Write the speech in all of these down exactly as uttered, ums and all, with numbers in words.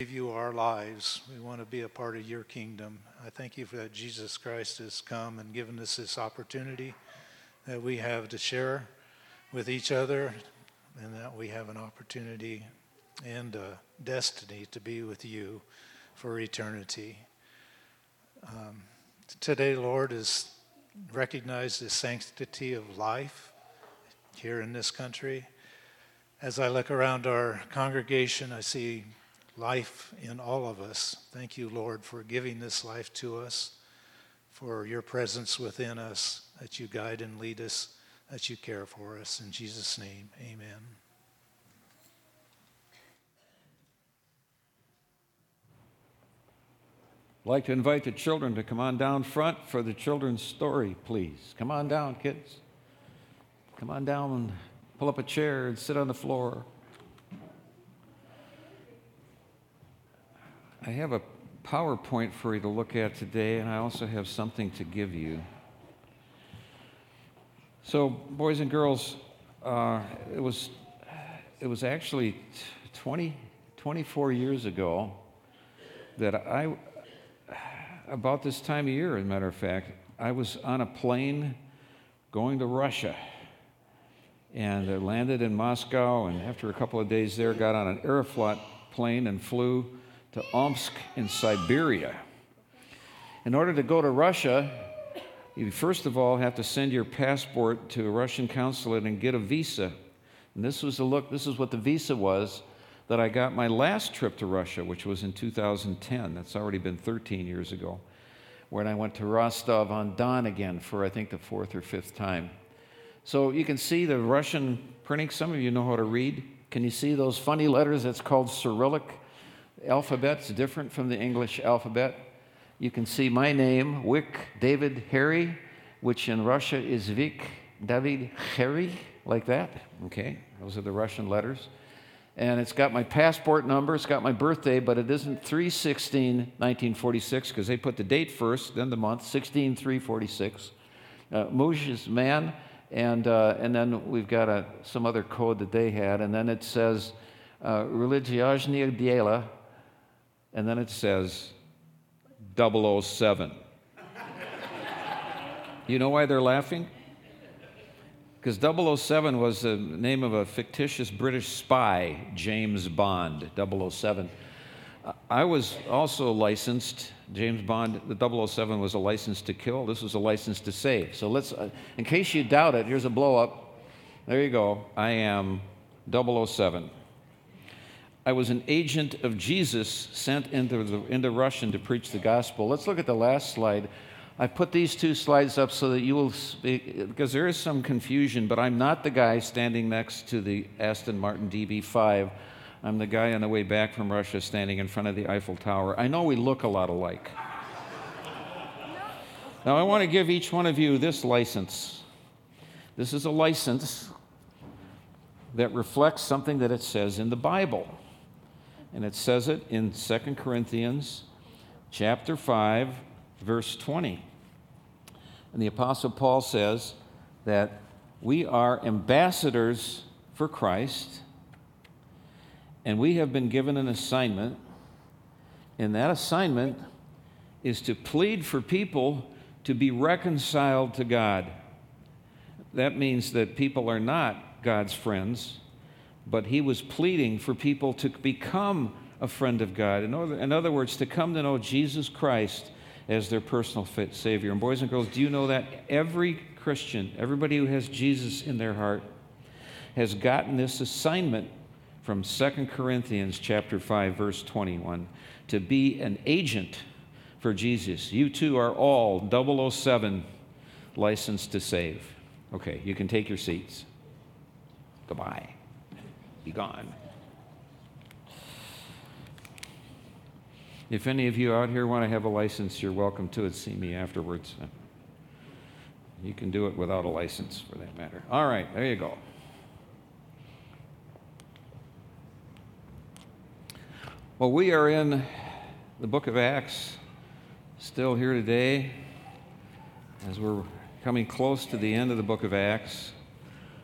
Give you our lives. We want to be a part of your kingdom. I thank you for that Jesus Christ has come and given us this opportunity that we have to share with each other, and that we have an opportunity and a destiny to be with you for eternity. Um, today, Lord, is recognized as sanctity of life here in this country. As I look around our congregation, I see life in all of us. Thank you, Lord, for giving this life to us, for your presence within us, that you guide and lead us, that you care for us. In Jesus' name, amen. I'd like to invite the children to come on down front for the children's story, please. Come on down, kids. Come on down and pull up a chair and sit on the floor. I have a PowerPoint for you to look at today, and I also have something to give you. So, boys and girls, uh, it was it was actually twenty, twenty-four years ago that I, about this time of year, as a matter of fact, I was on a plane going to Russia, and I landed in Moscow, and after a couple of days there, got on an Aeroflot plane and flew to Omsk in Siberia. In order to go to Russia, you first of all have to send your passport to a Russian consulate and get a visa. And this was a look, this is what the visa was that I got my last trip to Russia, which was in two thousand ten. That's already been thirteen years ago, when I went to Rostov on Don again for I think the fourth or fifth time. So you can see the Russian printing. Some of you know how to read. Can you see those funny letters? That's called Cyrillic. Alphabet's different from the English alphabet. You can see my name, Wick, David, Harry, which in Russia is Vic, David, Harry, like that. Okay, those are the Russian letters. And it's got my passport number, it's got my birthday, but it isn't three sixteen nineteen forty-six, because they put the date first, then the month, sixteen three forty-six. Uh, Mush is man, and, uh, and then we've got a, some other code that they had, and then it says, uh, Religiozhnia Diela, and then it says double oh seven. You know why they're laughing? Because double oh seven was the name of a fictitious British spy, James Bond, double oh seven. I was also licensed, James Bond, the double oh seven was a license to kill, this was a license to save. So let's, uh, in case you doubt it, here's a blow up. There you go, I am double oh seven. I was an agent of Jesus sent into, the, into Russian to preach the gospel. Let's look at the last slide. I put these two slides up so that you will speak, because there is some confusion, but I'm not the guy standing next to the Aston Martin D B five. I'm the guy on the way back from Russia standing in front of the Eiffel Tower. I know we look a lot alike. Now I want to give each one of you this license. This is a license that reflects something that it says in the Bible. And it says it in Second Corinthians chapter five, verse twenty. And the Apostle Paul says that we are ambassadors for Christ, and we have been given an assignment, and that assignment is to plead for people to be reconciled to God. That means that people are not God's friends, but he was pleading for people to become a friend of God. In other, in other words, to come to know Jesus Christ as their personal fit Savior. And boys and girls, do you know that every Christian, everybody who has Jesus in their heart, has gotten this assignment from Second Corinthians chapter five, verse twenty-one, to be an agent for Jesus. You too are all double oh seven licensed to save. Okay, you can take your seats. Goodbye. Be gone. If any of you out here want to have a license, you're welcome to it. See me afterwards. You can do it without a license, for that matter. All right, there you go. Well, we are in the book of Acts, still here today, as we're coming close to the end of the book of Acts.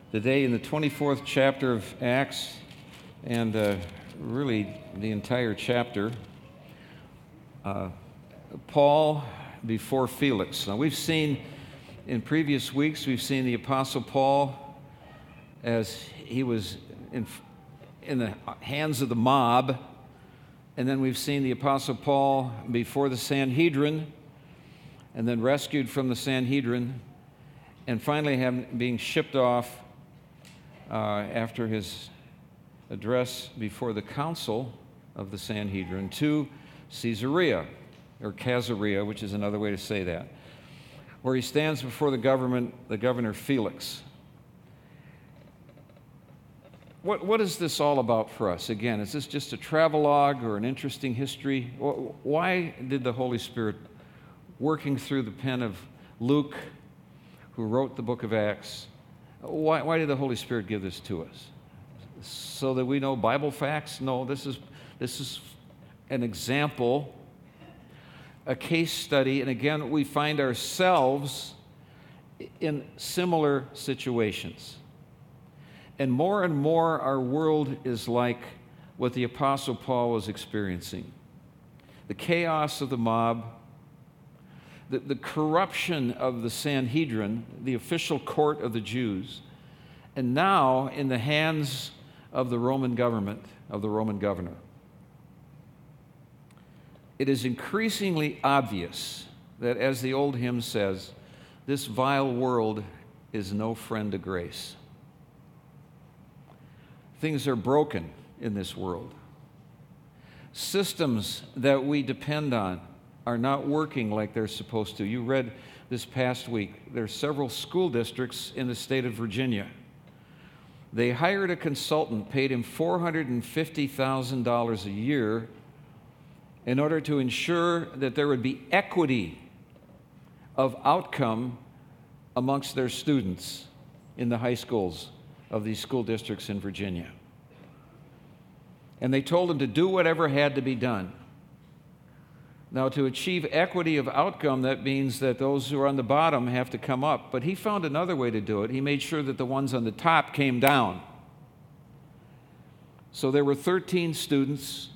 Today in the twenty-fourth chapter of Acts, and uh, really the entire chapter. Uh, Paul before Felix. Now we've seen in previous weeks, we've seen the Apostle Paul as he was in, in the hands of the mob, and then we've seen the Apostle Paul before the Sanhedrin, and then rescued from the Sanhedrin, and finally have, being shipped off uh, after his address before the council of the Sanhedrin to Caesarea, or Caesarea, which is another way to say that, where he stands before the government, the governor Felix. What, what is this all about for us? Again, is this just a travelogue or an interesting history? Why did the Holy Spirit, working through the pen of Luke, who wrote the book of Acts, why, why did the Holy Spirit give this to us? So that we know Bible facts? No, this is this is an example, a case study, and again, we find ourselves in similar situations. And more and more, our world is like what the Apostle Paul was experiencing. The chaos of the mob, the, the corruption of the Sanhedrin, the official court of the Jews, and now in the hands of the Roman government, of the Roman governor. It is increasingly obvious that, as the old hymn says, this vile world is no friend to grace. Things are broken in this world. Systems that we depend on are not working like they're supposed to. You read this past week, there are several school districts in the state of Virginia. They hired a consultant, paid him four hundred fifty thousand dollars a year in order to ensure that there would be equity of outcome amongst their students in the high schools of these school districts in Virginia. And they told them to do whatever had to be done. Now, to achieve equity of outcome, that means that those who are on the bottom have to come up. But he found another way to do it. He made sure that the ones on the top came down. So there were thirteen students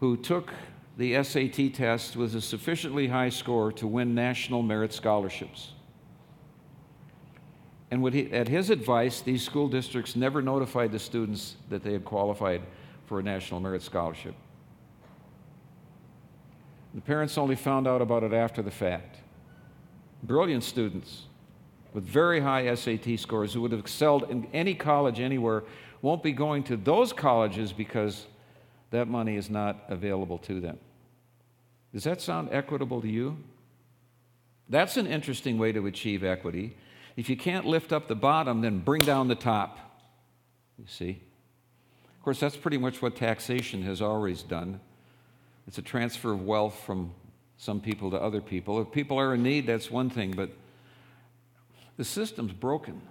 who took the S A T test with a sufficiently high score to win National Merit Scholarships. And what he, at his advice, these school districts never notified the students that they had qualified for a National Merit Scholarship. The parents only found out about it after the fact. Brilliant students with very high S A T scores who would have excelled in any college anywhere won't be going to those colleges because that money is not available to them. Does that sound equitable to you? That's an interesting way to achieve equity. If you can't lift up the bottom, then bring down the top. You see? Of course, that's pretty much what taxation has always done. It's a transfer of wealth from some people to other people. If people are in need, that's one thing, but the system's broken.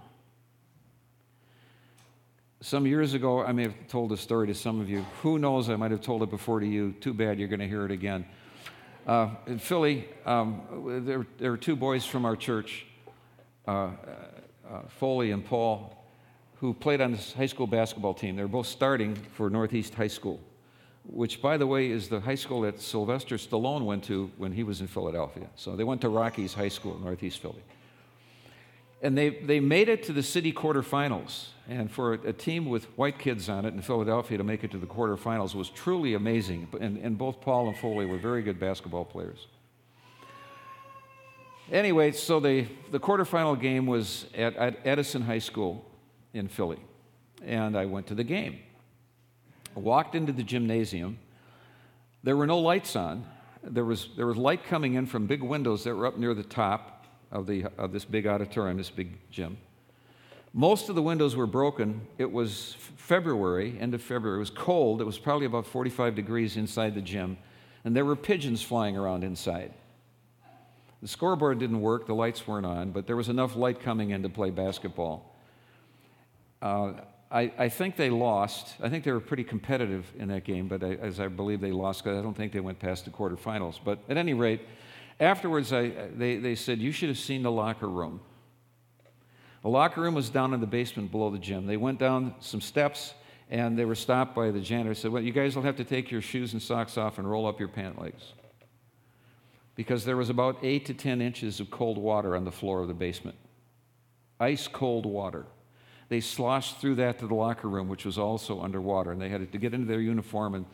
Some years ago, I may have told a story to some of you. Who knows, I might have told it before to you. Too bad you're going to hear it again. Uh, in Philly, um, there, there were two boys from our church, uh, uh, Foley and Paul, who played on the high school basketball team. They were both starting for Northeast High School, which, by the way, is the high school that Sylvester Stallone went to when he was in Philadelphia. So they went to Rockies High School in Northeast Philly. And they, they made it to the city quarterfinals. And for a, a team with white kids on it in Philadelphia to make it to the quarterfinals was truly amazing. And, and both Paul and Foley were very good basketball players. Anyway, so they, the quarterfinal game was at, at Edison High School in Philly. And I went to the game. I walked into the gymnasium. There were no lights on. There was, there was light coming in from big windows that were up near the top of the of this big auditorium, this big gym. Most of the windows were broken. It was February, end of February. It was cold. It was probably about forty-five degrees inside the gym, and there were pigeons flying around inside. The scoreboard didn't work. The lights weren't on, but there was enough light coming in to play basketball. Uh, I, I think they lost. I think they were pretty competitive in that game, but I, as I believe they lost, because I don't think they went past the quarterfinals. But at any rate, afterwards, I, they, they said, you should have seen the locker room. The locker room was down in the basement below the gym. They went down some steps And they were stopped by the janitor. Said, well, you guys will have to take your shoes and socks off and roll up your pant legs. Because there was about eight to ten inches of cold water on the floor of the basement. Ice cold water. They sloshed through that to the locker room, which was also underwater. And they had to get into their uniform and,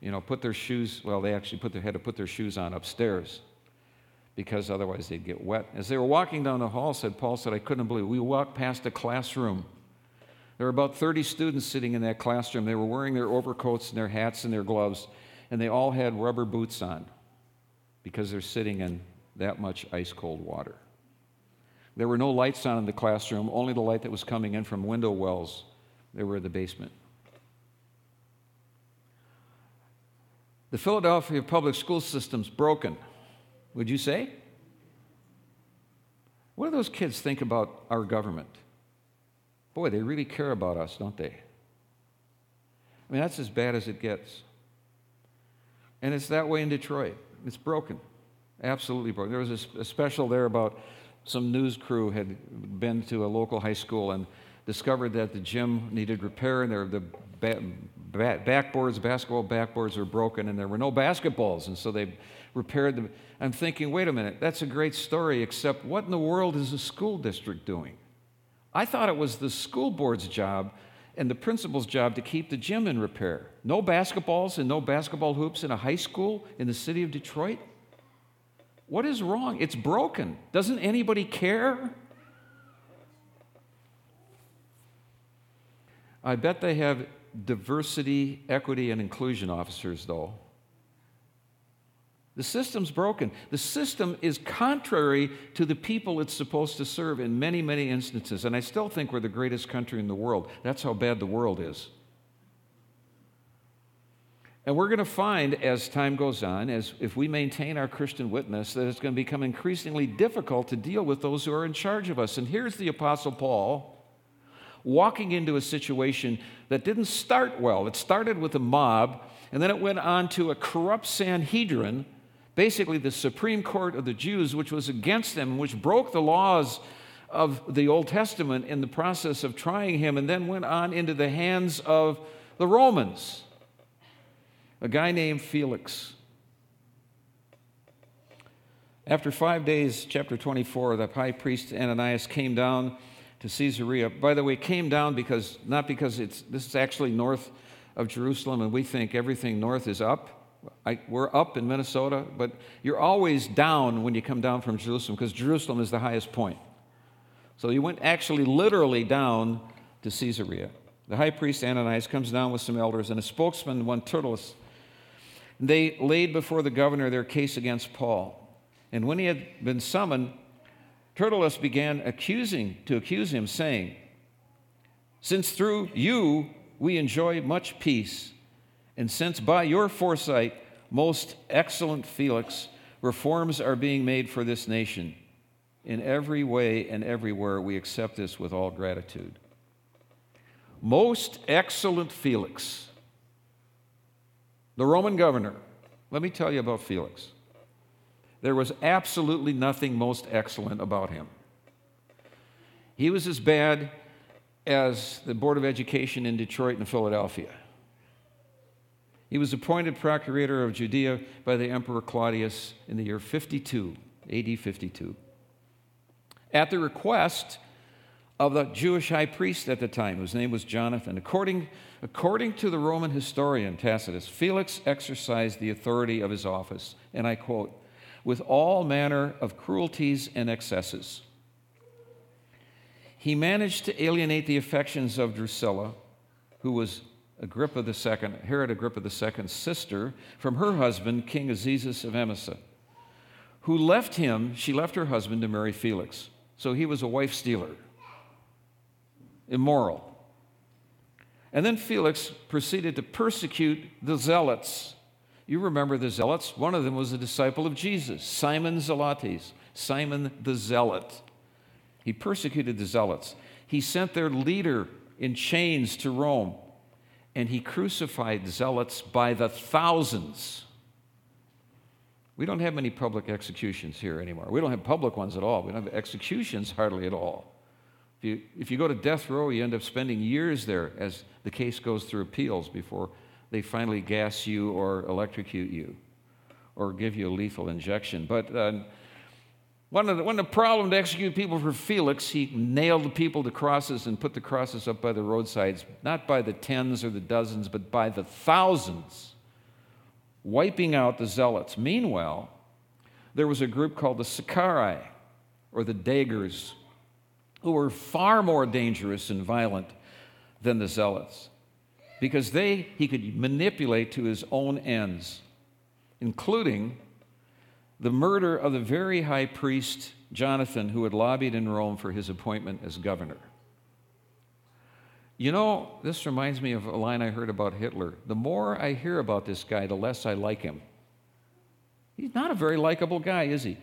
you know, put their shoes, well, they actually put their, had to put their shoes on upstairs because otherwise they'd get wet. As they were walking down the hall, said Paul said, I couldn't believe it. We walked past a classroom. There were about thirty students sitting in that classroom. They were wearing their overcoats and their hats and their gloves, and they all had rubber boots on because they're sitting in that much ice-cold water. There were no lights on in the classroom, only the light that was coming in from window wells. They were in the basement. The Philadelphia public school system's broken, would you say? What do those kids think about our government? Boy, they really care about us, don't they? I mean, that's as bad as it gets. And it's that way in Detroit. It's broken, absolutely broken. There was a, a special there about some news crew had been to a local high school and discovered that the gym needed repair, and there, the ba- ba- backboards, basketball backboards were broken, and there were no basketballs, and so they repaired them. I'm thinking, wait a minute, that's a great story, except what in the world is the school district doing? I thought it was the school board's job and the principal's job to keep the gym in repair. No basketballs and no basketball hoops in a high school in the city of Detroit? What is wrong? It's broken. Doesn't anybody care? I bet they have diversity, equity, and inclusion officers, though. The system's broken. The system is contrary to the people it's supposed to serve in many, many instances. And I still think we're the greatest country in the world. That's how bad the world is. And we're going to find, as time goes on, as if we maintain our Christian witness, that it's going to become increasingly difficult to deal with those who are in charge of us. And here's the Apostle Paul walking into a situation that didn't start well. It started with a mob, and then it went on to a corrupt Sanhedrin, basically the Supreme Court of the Jews, which was against them, which broke the laws of the Old Testament in the process of trying him, and then went on into the hands of the Romans. A guy named Felix. After five days, chapter twenty-four, the high priest Ananias came down to Caesarea. By the way, came down because, not because it's, this is actually north of Jerusalem, and we think everything north is up. I, we're up in Minnesota, but you're always down when you come down from Jerusalem because Jerusalem is the highest point. So he went actually literally down to Caesarea. The high priest Ananias comes down with some elders and a spokesman, one Tertullus. They laid before the governor their case against Paul. And when he had been summoned, Tertullus began accusing to accuse him, saying, since through you we enjoy much peace, and since by your foresight, most excellent Felix, reforms are being made for this nation, in every way and everywhere we accept this with all gratitude. Most excellent Felix, the Roman governor. Let me tell you about Felix. There was absolutely nothing most excellent about him. He was as bad as the Board of Education in Detroit and Philadelphia. He was appointed procurator of Judea by the Emperor Claudius in the year fifty-two, A D fifty-two, at the request of the Jewish high priest at the time, whose name was Jonathan. According, according to the Roman historian Tacitus, Felix exercised the authority of his office, and I quote, with all manner of cruelties and excesses. He managed to alienate the affections of Drusilla, who was Agrippa the Second, Herod Agrippa the Second's sister, from her husband, King Azizus of Emesa, who left him, she left her husband to marry Felix. So he was a wife stealer. Immoral. And then Felix proceeded to persecute the Zealots. You remember the Zealots? One of them was a disciple of Jesus, Simon Zelotes, Simon the Zealot. He persecuted the Zealots. He sent their leader in chains to Rome, and he crucified Zealots by the thousands. We don't have many public executions here anymore. We don't have public ones at all. We don't have executions hardly at all. If you, if you go to death row, you end up spending years there as the case goes through appeals before they finally gas you or electrocute you or give you a lethal injection. But uh, one of the, one of the problem to execute people for Felix, he nailed the people to crosses and put the crosses up by the roadsides, not by the tens or the dozens, but by the thousands, wiping out the zealots. Meanwhile, there was a group called the Sakari, or the daggers, who were far more dangerous and violent than the zealots, because they he could manipulate to his own ends, including the murder of the very high priest Jonathan, who had lobbied in Rome for his appointment as governor. You know, this reminds me of a line I heard about Hitler. The more I hear about this guy, the less I like him. He's not a very likable guy, is he?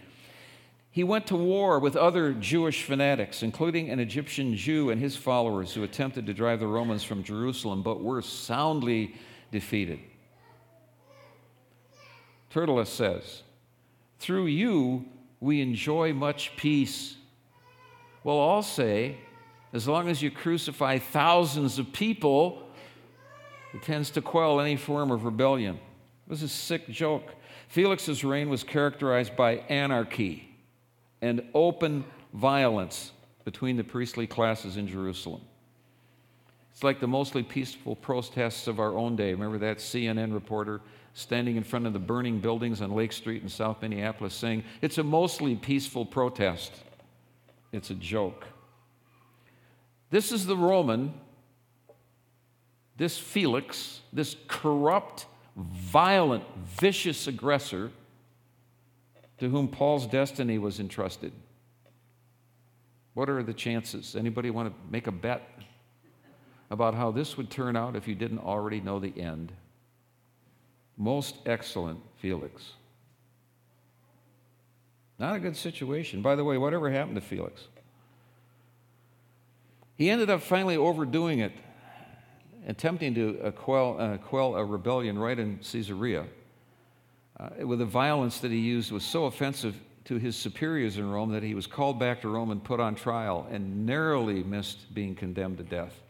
He went to war with other Jewish fanatics, including an Egyptian Jew and his followers who attempted to drive the Romans from Jerusalem, but were soundly defeated. Tertullus says, "Through you, we enjoy much peace." Well, I'll say, as long as you crucify thousands of people, it tends to quell any form of rebellion. It was a sick joke. Felix's reign was characterized by anarchy and open violence between the priestly classes in Jerusalem. It's like the mostly peaceful protests of our own day. Remember that C N N reporter standing in front of the burning buildings on Lake Street in South Minneapolis saying, "It's a mostly peaceful protest." It's a joke. This is the Roman, this Felix, this corrupt, violent, vicious aggressor to whom Paul's destiny was entrusted. What are the chances? Anybody want to make a bet about how this would turn out if you didn't already know the end? Most excellent Felix. Not a good situation. By the way, whatever happened to Felix? He ended up finally overdoing it, attempting to quell, uh, quell a rebellion right in Caesarea. Uh, with the violence that he used was so offensive to his superiors in Rome that he was called back to Rome and put on trial and narrowly missed being condemned to death.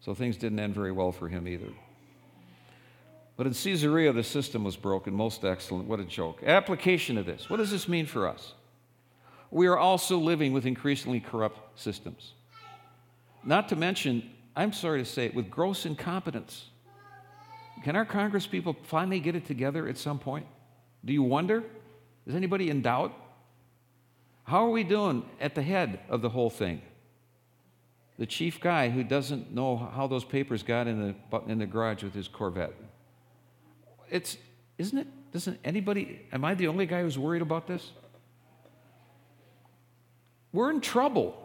So things didn't end very well for him either. But in Caesarea, the system was broken. Most excellent. What a joke. Application of this. What does this mean for us? We are also living with increasingly corrupt systems. Not to mention, I'm sorry to say it, with gross incompetence. Can our Congress people finally get it together at some point? Do you wonder? Is anybody in doubt? How are we doing at the head of the whole thing? The chief guy who doesn't know how those papers got in the in the garage with his Corvette. It's isn't it? Doesn't anybody? Am I the only guy who's worried about this? We're in trouble.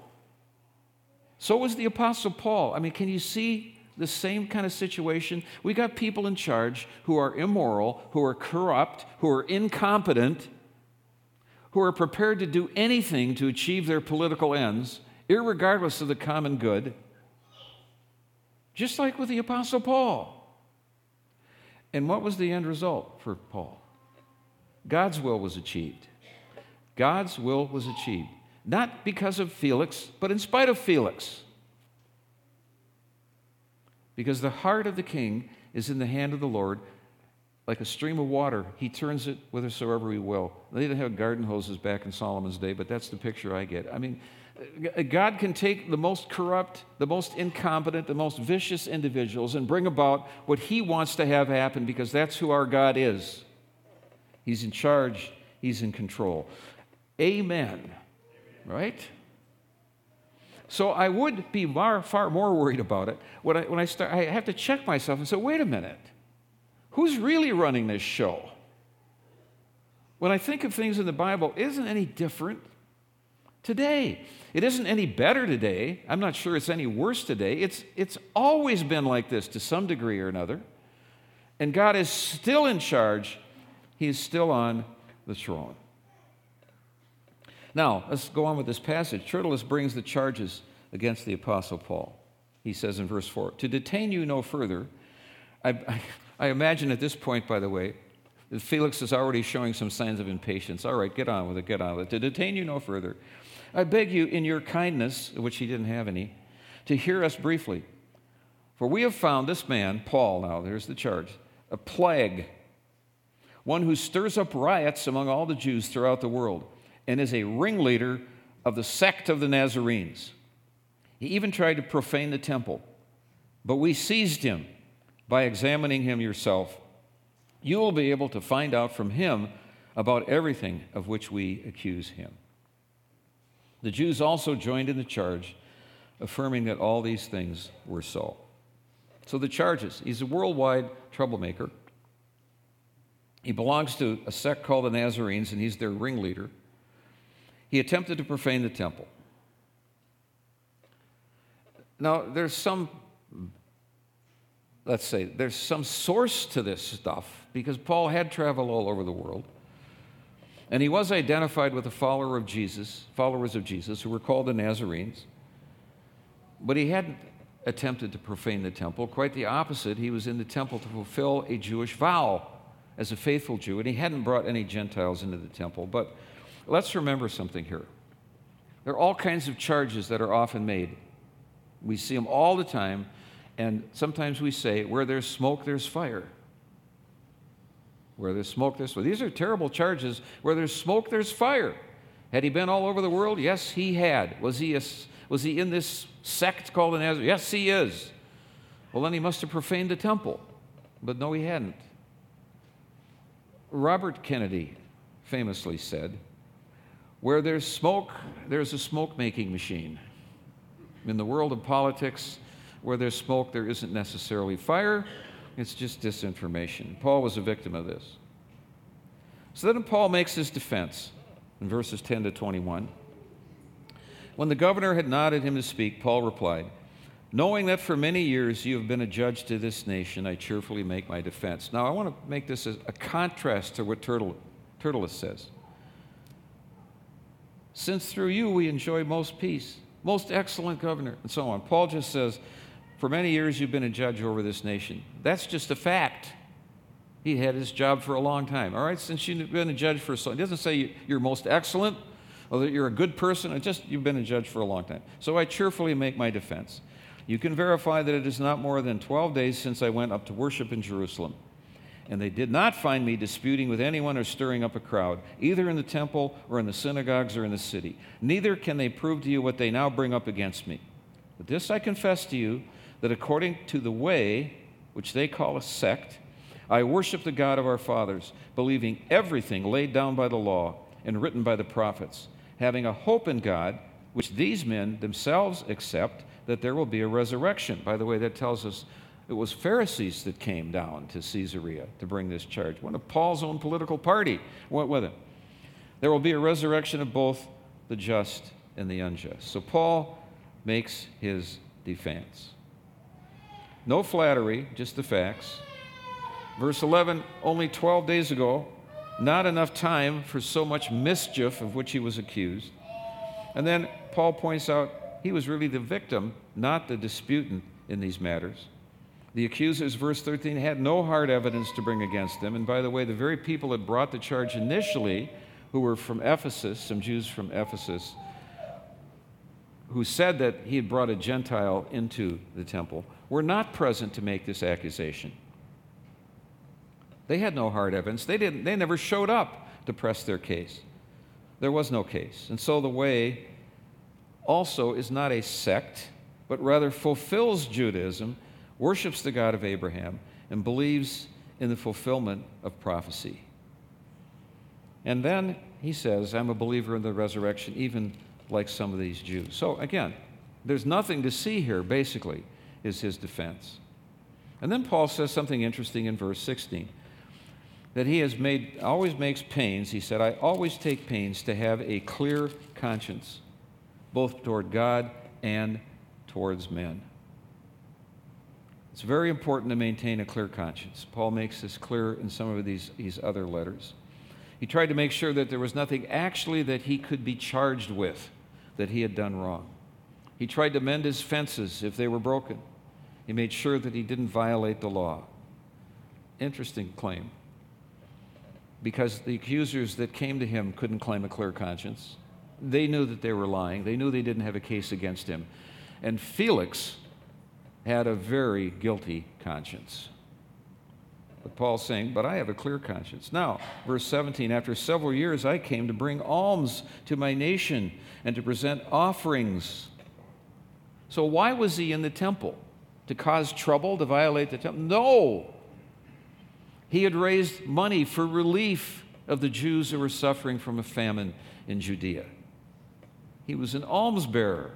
So was the Apostle Paul. I mean, can you see? The same kind of situation. We got people in charge who are immoral, who are corrupt, who are incompetent, who are prepared to do anything to achieve their political ends, irregardless of the common good, just like with the Apostle Paul. And what was the end result for Paul? God's will was achieved. God's will was achieved, not because of Felix, but in spite of Felix. Because the heart of the king is in the hand of the Lord, like a stream of water. He turns it whithersoever he will. They didn't have garden hoses back in Solomon's day, but that's the picture I get. I mean, God can take the most corrupt, the most incompetent, the most vicious individuals and bring about what he wants to have happen, because that's who our God is. He's in charge. He's in control. Amen. Right? So I would be far, far more worried about it when I, when I start. I have to check myself and say, wait a minute, who's really running this show? When I think of things in the Bible, it isn't any different today. It isn't any better today. I'm not sure it's any worse today. It's, it's always been like this to some degree or another. And God is still in charge. He is still on the throne. Now, let's go on with this passage. Tertullus brings the charges against the Apostle Paul. He says in verse four, "To detain you no further," I, I, I imagine at this point, by the way, that Felix is already showing some signs of impatience. All right, get on with it, get on with it. "To detain you no further, I beg you in your kindness, which he didn't have any, to hear us briefly. For we have found this man, Paul, now there's the charge, a plague, one who stirs up riots among all the Jews throughout the world and is a ringleader of the sect of the Nazarenes. He even tried to profane the temple, but we seized him by examining him yourself. You will be able to find out from him about everything of which we accuse him. The Jews also joined in the charge, affirming that all these things were so. So the charges, he's a worldwide troublemaker. He belongs to a sect called the Nazarenes, and he's their ringleader. He attempted to profane the temple. Now, there's some, let's say, there's some source to this stuff, because Paul had traveled all over the world. And he was identified with the follower of Jesus, followers of Jesus, who were called the Nazarenes. But he hadn't attempted to profane the temple. Quite the opposite. He was in the temple to fulfill a Jewish vow as a faithful Jew, and he hadn't brought any Gentiles into the temple. But let's remember something here. There are all kinds of charges that are often made. We see them all the time, and sometimes we say, where there's smoke, there's fire. Where there's smoke, there's fire. These are terrible charges. Where there's smoke, there's fire. Had he been all over the world? Yes, he had. Was he, a, was he in this sect called the Nazarene? Yes, he is. Well, then he must have profaned the temple. But no, he hadn't. Robert Kennedy famously said, where there's smoke, there's a smoke-making machine. In the world of politics, where there's smoke, there isn't necessarily fire. It's just disinformation. Paul was a victim of this. So then Paul makes his defense in verses ten to twenty-one. When the governor had nodded him to speak, Paul replied, knowing that for many years you have been a judge to this nation, I cheerfully make my defense. Now, I want to make this a contrast to what Tertullus says. Since through you we enjoy most peace, most excellent governor, and so on. Paul just says, for many years you've been a judge over this nation. That's just a fact. He had his job for a long time. All right, since you've been a judge for so long. It doesn't say you're most excellent or that you're a good person. It's just you've been a judge for a long time. So I cheerfully make my defense. You can verify that it is not more than twelve days since I went up to worship in Jerusalem. And they did not find me disputing with anyone or stirring up a crowd, either in the temple or in the synagogues or in the city. Neither can they prove to you what they now bring up against me. But this I confess to you, that according to the way, which they call a sect, I worship the God of our fathers, believing everything laid down by the law and written by the prophets, having a hope in God, which these men themselves accept, that there will be a resurrection. By the way, that tells us it was Pharisees that came down to Caesarea to bring this charge. One of Paul's own political party went with him. There will be a resurrection of both the just and the unjust. So Paul makes his defense. No flattery, just the facts. Verse eleven, only twelve days ago, not enough time for so much mischief of which he was accused. And then Paul points out he was really the victim, not the disputant in these matters. The accusers, verse thirteen, had no hard evidence to bring against them. And by the way, the very people that brought the charge initially, who were from Ephesus, some Jews from Ephesus, who said that he had brought a Gentile into the temple, were not present to make this accusation. They had no hard evidence. They didn't. They never showed up to press their case. There was no case. And so the way also is not a sect, but rather fulfills Judaism, worships the God of Abraham, and believes in the fulfillment of prophecy. And then he says, I'm a believer in the resurrection, even like some of these Jews. So again, there's nothing to see here, basically, is his defense. And then Paul says something interesting in verse sixteen, that he has made, always makes pains. He said, I always take pains to have a clear conscience, both toward God and towards men. It's very important to maintain a clear conscience. Paul makes this clear in some of these, these other letters. He tried to make sure that there was nothing actually that he could be charged with that he had done wrong. He tried to mend his fences if they were broken. He made sure that he didn't violate the law. Interesting claim, because the accusers that came to him couldn't claim a clear conscience. They knew that they were lying. They knew they didn't have a case against him. And Felix had a very guilty conscience. But Paul's saying, but I have a clear conscience. Now, verse seventeen, after several years I came to bring alms to my nation and to present offerings. So why was he in the temple? To cause trouble, to violate the temple? No! He had raised money for relief of the Jews who were suffering from a famine in Judea. He was an almsbearer.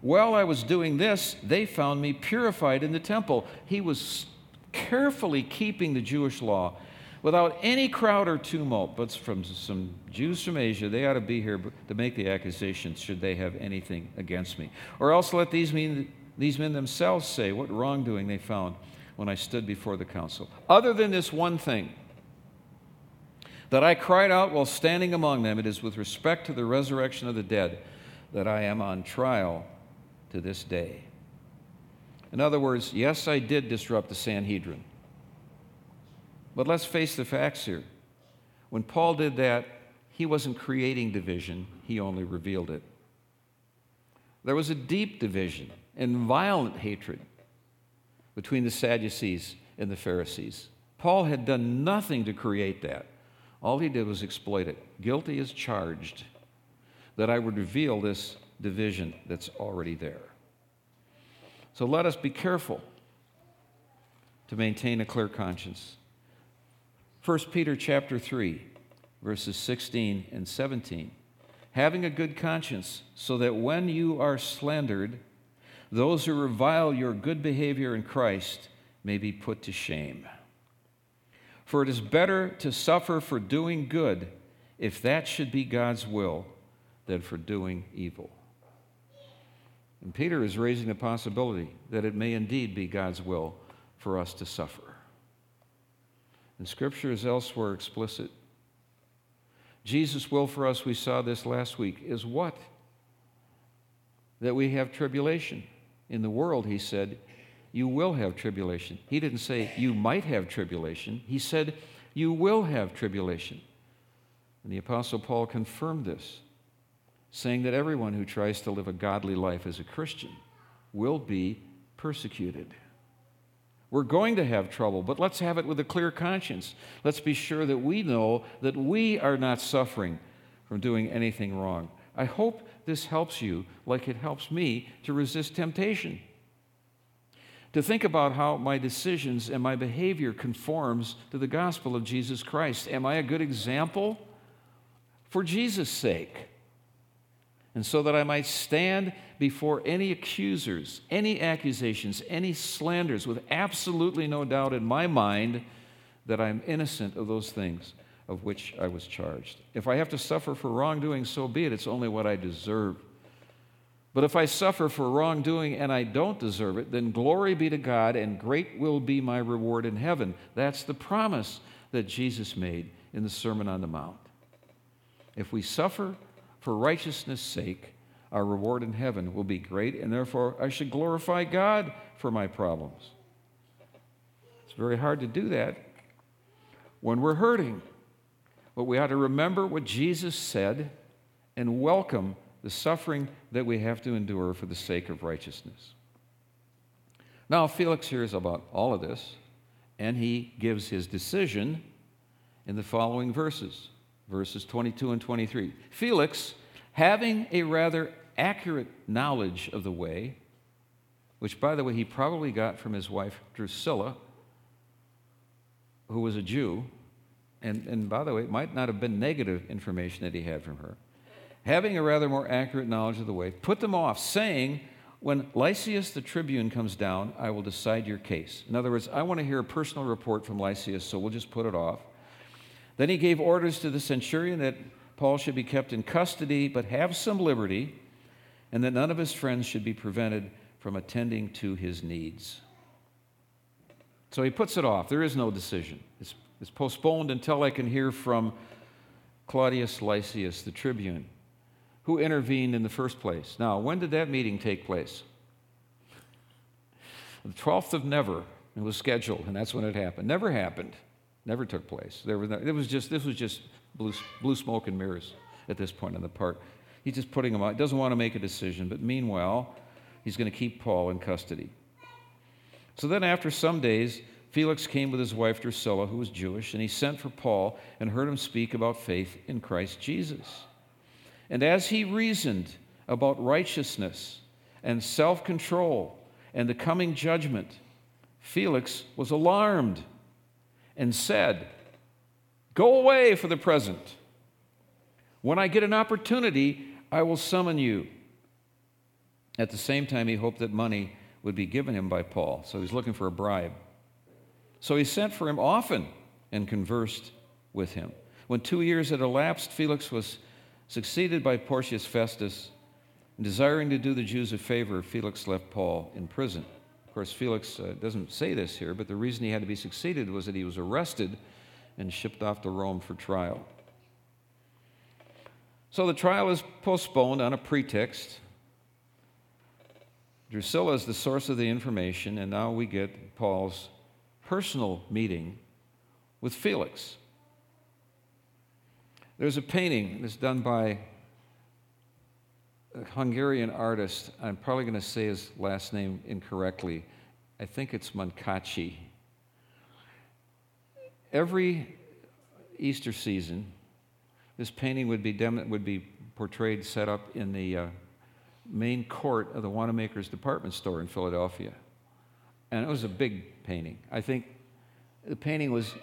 While I was doing this, they found me purified in the temple. He was carefully keeping the Jewish law without any crowd or tumult. But from some Jews from Asia, they ought to be here to make the accusations should they have anything against me. Or else let these men, these men themselves say what wrongdoing they found when I stood before the council. Other than this one thing, that I cried out while standing among them, it is with respect to the resurrection of the dead that I am on trial to this day. In other words, yes, I did disrupt the Sanhedrin. But let's face the facts here. When Paul did that, he wasn't creating division, he only revealed it. There was a deep division and violent hatred between the Sadducees and the Pharisees. Paul had done nothing to create that. All he did was exploit it. Guilty as charged, that I would reveal this division that's already there. So let us be careful to maintain a clear conscience. First Peter chapter three, verses sixteen and seventeen. Having a good conscience, so that when you are slandered, those who revile your good behavior in Christ may be put to shame. For it is better to suffer for doing good, if that should be God's will, than for doing evil. And Peter is raising the possibility that it may indeed be God's will for us to suffer. And Scripture is elsewhere explicit. Jesus' will for us, we saw this last week, is what? That we have tribulation. In the world, he said, you will have tribulation. He didn't say you might have tribulation. He said you will have tribulation. And the Apostle Paul confirmed this, saying that everyone who tries to live a godly life as a Christian will be persecuted. We're going to have trouble, but let's have it with a clear conscience. Let's be sure that we know that we are not suffering from doing anything wrong. I hope this helps you, like it helps me, to resist temptation. To think about how my decisions and my behavior conforms to the gospel of Jesus Christ. Am I a good example? For Jesus' sake. And so that I might stand before any accusers, any accusations, any slanders, with absolutely no doubt in my mind that I'm innocent of those things of which I was charged. If I have to suffer for wrongdoing, so be it. It's only what I deserve. But if I suffer for wrongdoing and I don't deserve it, then glory be to God, and great will be my reward in heaven. That's the promise that Jesus made in the Sermon on the Mount. If we suffer for righteousness' sake, our reward in heaven will be great, and therefore I should glorify God for my problems. It's very hard to do that when we're hurting. But we ought to remember what Jesus said and welcome the suffering that we have to endure for the sake of righteousness. Now, Felix hears about all of this, and he gives his decision in the following verses, verses twenty-two and twenty-three. Felix, having a rather accurate knowledge of the way, which, by the way, he probably got from his wife Drusilla, who was a Jew, and, and by the way, it might not have been negative information that he had from her, having a rather more accurate knowledge of the way, put them off, saying, when Lysias the tribune comes down, I will decide your case. In other words, I want to hear a personal report from Lysias, so we'll just put it off. Then he gave orders to the centurion that Paul should be kept in custody, but have some liberty, and that none of his friends should be prevented from attending to his needs. So he puts it off. There is no decision. It's, it's postponed until I can hear from Claudius Lysias, the tribune, who intervened in the first place. Now, when did that meeting take place? The twelfth of never. It was scheduled, and that's when it happened. Never happened. Never took place. There was no, it was just this was just blue, blue smoke and mirrors. at this point on the part. He's just putting him out. He doesn't want to make a decision, but meanwhile, he's going to keep Paul in custody. So then after some days, Felix came with his wife Drusilla, who was Jewish, and he sent for Paul and heard him speak about faith in Christ Jesus. And as he reasoned about righteousness and self-control and the coming judgment, Felix was alarmed and said, "Go away for the present. When I get an opportunity, I will summon you." At the same time, he hoped that money would be given him by Paul, so he's looking for a bribe. So he sent for him often and conversed with him. When two years had elapsed, Felix was succeeded by Porcius Festus, and desiring to do the Jews a favor, Felix left Paul in prison. Of course, Felix uh, doesn't say this here, but the reason he had to be succeeded was that he was arrested and shipped off to Rome for trial. So the trial is postponed on a pretext. Drusilla is the source of the information, and now we get Paul's personal meeting with Felix. There's a painting that's done by a Hungarian artist. I'm probably going to say his last name incorrectly. I think it's Mancaci. Every Easter season, this painting would be dem- would be portrayed, set up in the uh, main court of the Wanamaker's department store in Philadelphia. And it was a big painting. I think the painting was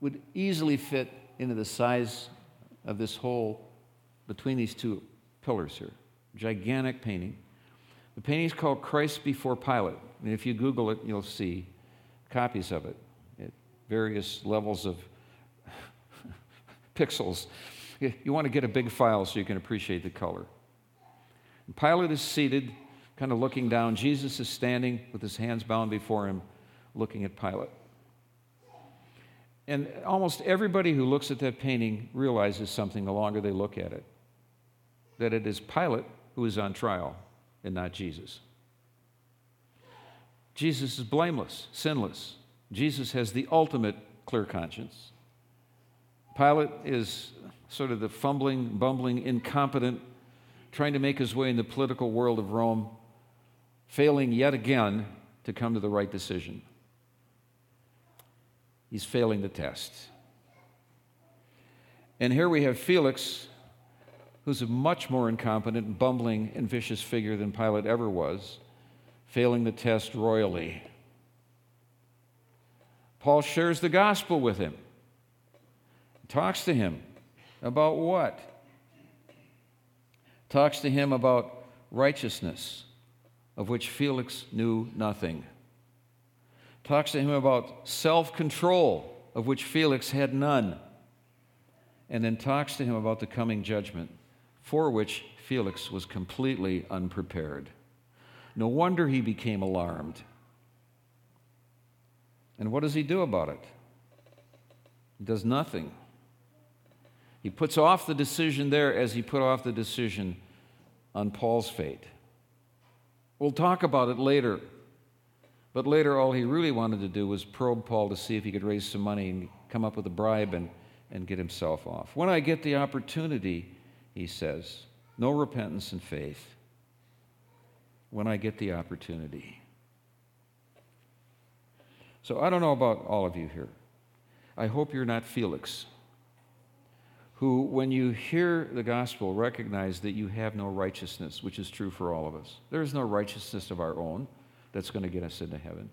would easily fit into the size of this hole between these two pillars here. Gigantic painting. The painting is called Christ Before Pilate. And if you Google it, you'll see copies of it at various levels of pixels. You want to get a big file so you can appreciate the color. And Pilate is seated, kind of looking down. Jesus is standing with his hands bound before him, looking at Pilate. And almost everybody who looks at that painting realizes something the longer they look at it, that it is Pilate who is on trial and not Jesus. Jesus is blameless, sinless. Jesus has the ultimate clear conscience. Pilate is sort of the fumbling, bumbling, incompetent, trying to make his way in the political world of Rome, failing yet again to come to the right decision. He's failing the test. And here we have Felix, who's a much more incompetent, bumbling, and vicious figure than Pilate ever was, failing the test royally. Paul shares the gospel with him, talks to him about what? Talks to him about righteousness, of which Felix knew nothing. Talks to him about self-control, of which Felix had none, and then talks to him about the coming judgment, for which Felix was completely unprepared. No wonder he became alarmed. And what does he do about it? He does nothing. He puts off the decision there as he put off the decision on Paul's fate. We'll talk about it later. But later, all he really wanted to do was probe Paul to see if he could raise some money and come up with a bribe and, and get himself off. When I get the opportunity, he says, no repentance and faith. When I get the opportunity. So I don't know about all of you here. I hope you're not Felix, who, when you hear the gospel, recognize that you have no righteousness, which is true for all of us. There is no righteousness of our own that's going to get us into heaven.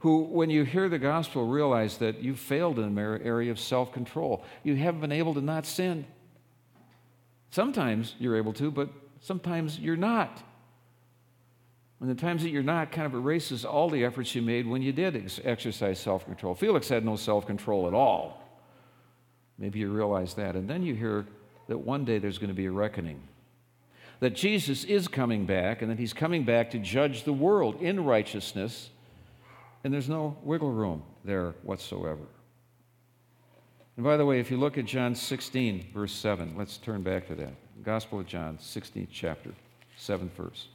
Who, when you hear the gospel, realize that you failed in the area of self-control. You haven't been able to not sin. Sometimes you're able to, but sometimes you're not. And the times that you're not kind of erases all the efforts you made when you did ex- exercise self-control. Felix had no self-control at all. Maybe you realize that. And then you hear that one day there's going to be a reckoning, that Jesus is coming back, and that he's coming back to judge the world in righteousness, and there's no wiggle room there whatsoever. And by the way, if you look at John sixteen, verse seven, let's turn back to that. Gospel of John, sixteenth chapter, seventh verse.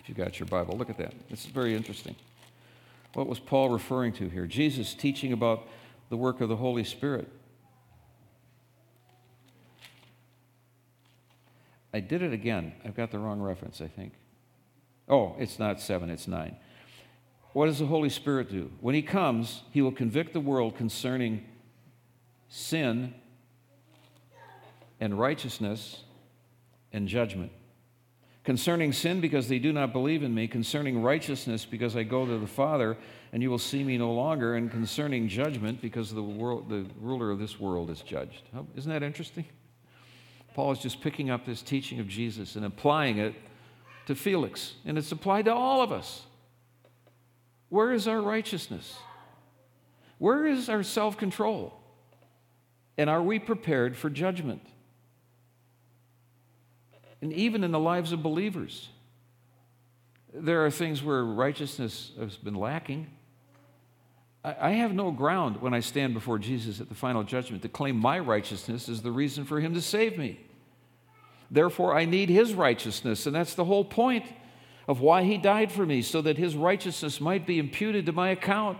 If you've got your Bible, look at that. This is very interesting. What was Paul referring to here? Jesus teaching about the work of the Holy Spirit. I did it again. I've got the wrong reference, I think. Oh, it's not seven, it's nine. What does the Holy Spirit do? When he comes, he will convict the world concerning sin and righteousness and judgment. Concerning sin, because they do not believe in me. Concerning righteousness, because I go to the Father, and you will see me no longer. And concerning judgment, because the world, the ruler of this world is judged. Oh, isn't that interesting? Paul is just picking up this teaching of Jesus and applying it to Felix. And it's applied to all of us. Where is our righteousness? Where is our self-control? And are we prepared for judgment? And even in the lives of believers, there are things where righteousness has been lacking. I have no ground when I stand before Jesus at the final judgment to claim my righteousness is the reason for him to save me. Therefore, I need his righteousness, and that's the whole point of why he died for me, so that his righteousness might be imputed to my account.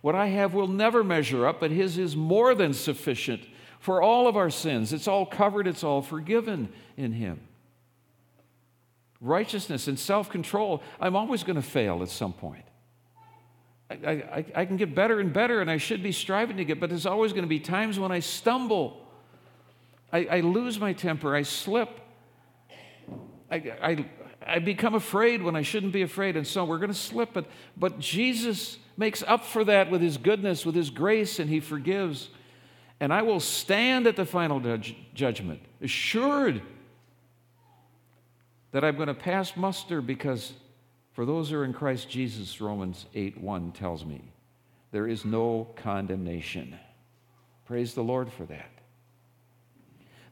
What I have will never measure up, but his is more than sufficient for all of our sins. It's all covered, it's all forgiven in him. Righteousness and self-control, I'm always going to fail at some point. I, I, I can get better and better, and I should be striving to get, but there's always going to be times when I stumble. I, I lose my temper. I slip. I, I, I become afraid when I shouldn't be afraid, and so we're going to slip. But, but Jesus makes up for that with his goodness, with his grace, and he forgives. And I will stand at the final judge, judgment, assured that I'm going to pass muster, because for those who are in Christ Jesus, Romans eight one tells me, there is no condemnation. Praise the Lord for that.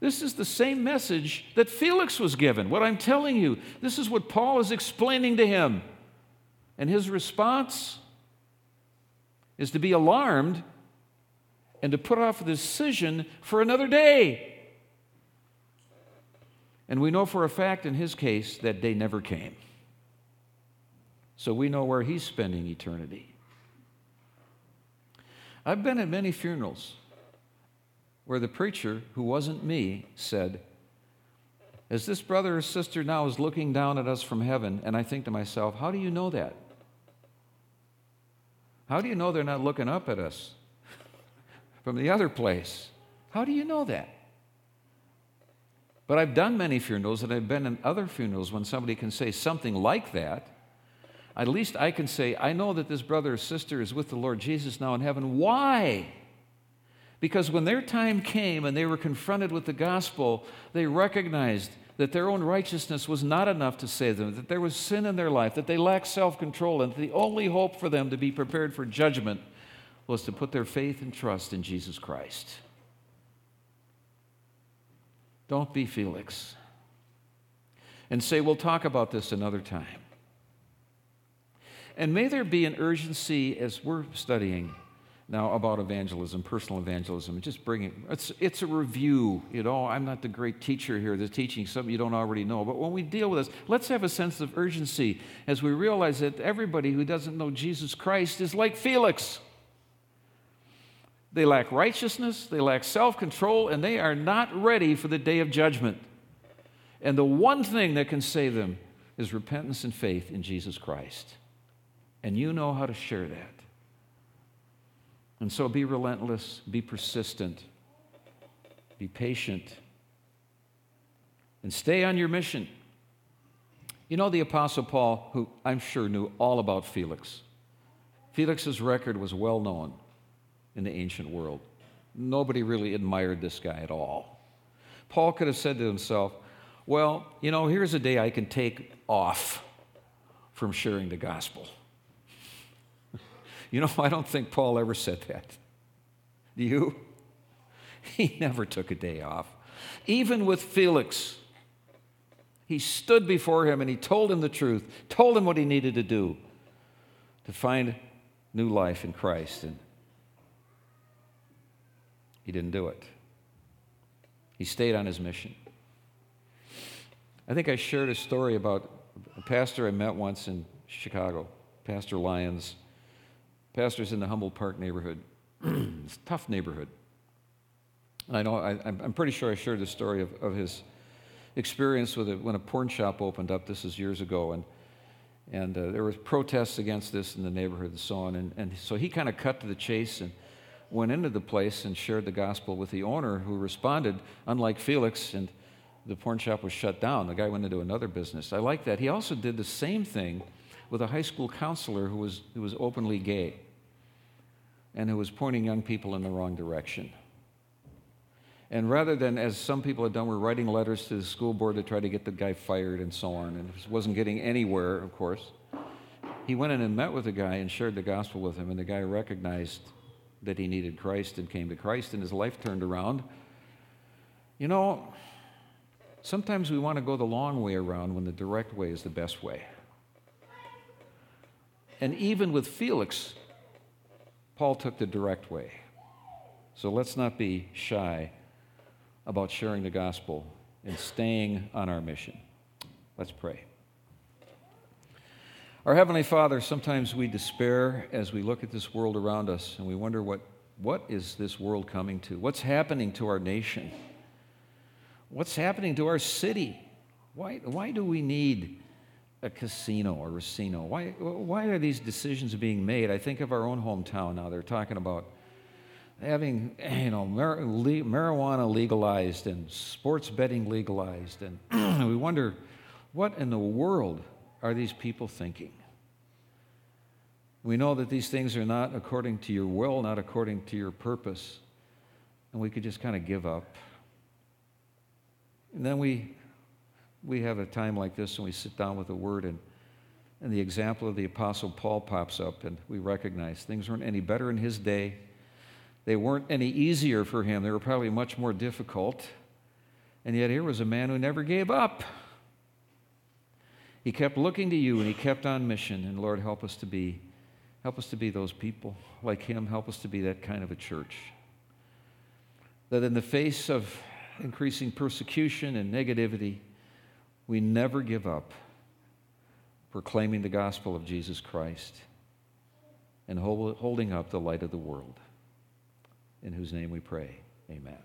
This is the same message that Felix was given. What I'm telling you, this is what Paul is explaining to him. And his response is to be alarmed and to put off the decision for another day. And we know for a fact in his case that day never came. So we know where he's spending eternity. I've been at many funerals where the preacher, who wasn't me, said, as this brother or sister now is looking down at us from heaven, and I think to myself, how do you know that? How do you know they're not looking up at us from the other place? How do you know that? But I've done many funerals, and I've been in other funerals when somebody can say something like that. At least I can say, I know that this brother or sister is with the Lord Jesus now in heaven. Why? Because when their time came and they were confronted with the gospel, they recognized that their own righteousness was not enough to save them, that there was sin in their life, that they lacked self-control, and the only hope for them to be prepared for judgment was to put their faith and trust in Jesus Christ. Don't be Felix and say, we'll talk about this another time. And may there be an urgency as we're studying now about evangelism, personal evangelism, just bring it. It's, it's a review, you know. I'm not the great teacher here that's teaching something you don't already know. But when we deal with this, let's have a sense of urgency as we realize that everybody who doesn't know Jesus Christ is like Felix. They lack righteousness, they lack self-control, and they are not ready for the day of judgment. And the one thing that can save them is repentance and faith in Jesus Christ. And you know how to share that. And so be relentless, be persistent, be patient, and stay on your mission. You know, the Apostle Paul, who I'm sure knew all about Felix. Felix's record was well known in the ancient world. Nobody really admired this guy at all. Paul could have said to himself, well, you know, here's a day I can take off from sharing the gospel. You know, I don't think Paul ever said that. Do you? He never took a day off. Even with Felix, he stood before him and he told him the truth, told him what he needed to do to find new life in Christ. And he didn't do it. He stayed on his mission. I think I shared a story about a pastor I met once in Chicago, Pastor Lyons. Pastor's in the Humboldt Park neighborhood. It's a tough neighborhood. And I know I, I'm pretty sure I shared the story of, of his experience with it when a porn shop opened up. This is years ago, and and uh, there was protests against this in the neighborhood and so on. And, and so he kind of cut to the chase and went into the place and shared the gospel with the owner, who responded, unlike Felix, and the porn shop was shut down. The guy went into another business. I like that. He also did the same thing with a high school counselor who was who was openly gay and who was pointing young people in the wrong direction. And rather than, as some people had done, were writing letters to the school board to try to get the guy fired and so on, and it wasn't getting anywhere, of course, he went in and met with the guy and shared the gospel with him, and the guy recognized that he needed Christ and came to Christ, and his life turned around. You know, sometimes we want to go the long way around when the direct way is the best way. And even with Felix, Paul took the direct way. So let's not be shy about sharing the gospel and staying on our mission. Let's pray. Our Heavenly Father, sometimes we despair as we look at this world around us, and we wonder what, what is this world coming to? What's happening to our nation? What's happening to our city? Why, why do we need a casino or Racino? Why, why are these decisions being made? I think of our own hometown now. They're talking about having, you know, mar- le- marijuana legalized and sports betting legalized, and we wonder, what in the world are these people thinking? We know that these things are not according to your will, not according to your purpose, and we could just kind of give up. And then we we have a time like this, and we sit down with the Word, and and the example of the Apostle Paul pops up, and we recognize things weren't any better in his day. They weren't any easier for him. They were probably much more difficult. And yet here was a man who never gave up. He kept looking to you, and he kept on mission. And Lord, help us to be, help us to be those people like him. Help us to be that kind of a church, that in the face of increasing persecution and negativity, we never give up proclaiming the gospel of Jesus Christ and holding up the light of the world. In whose name we pray. Amen.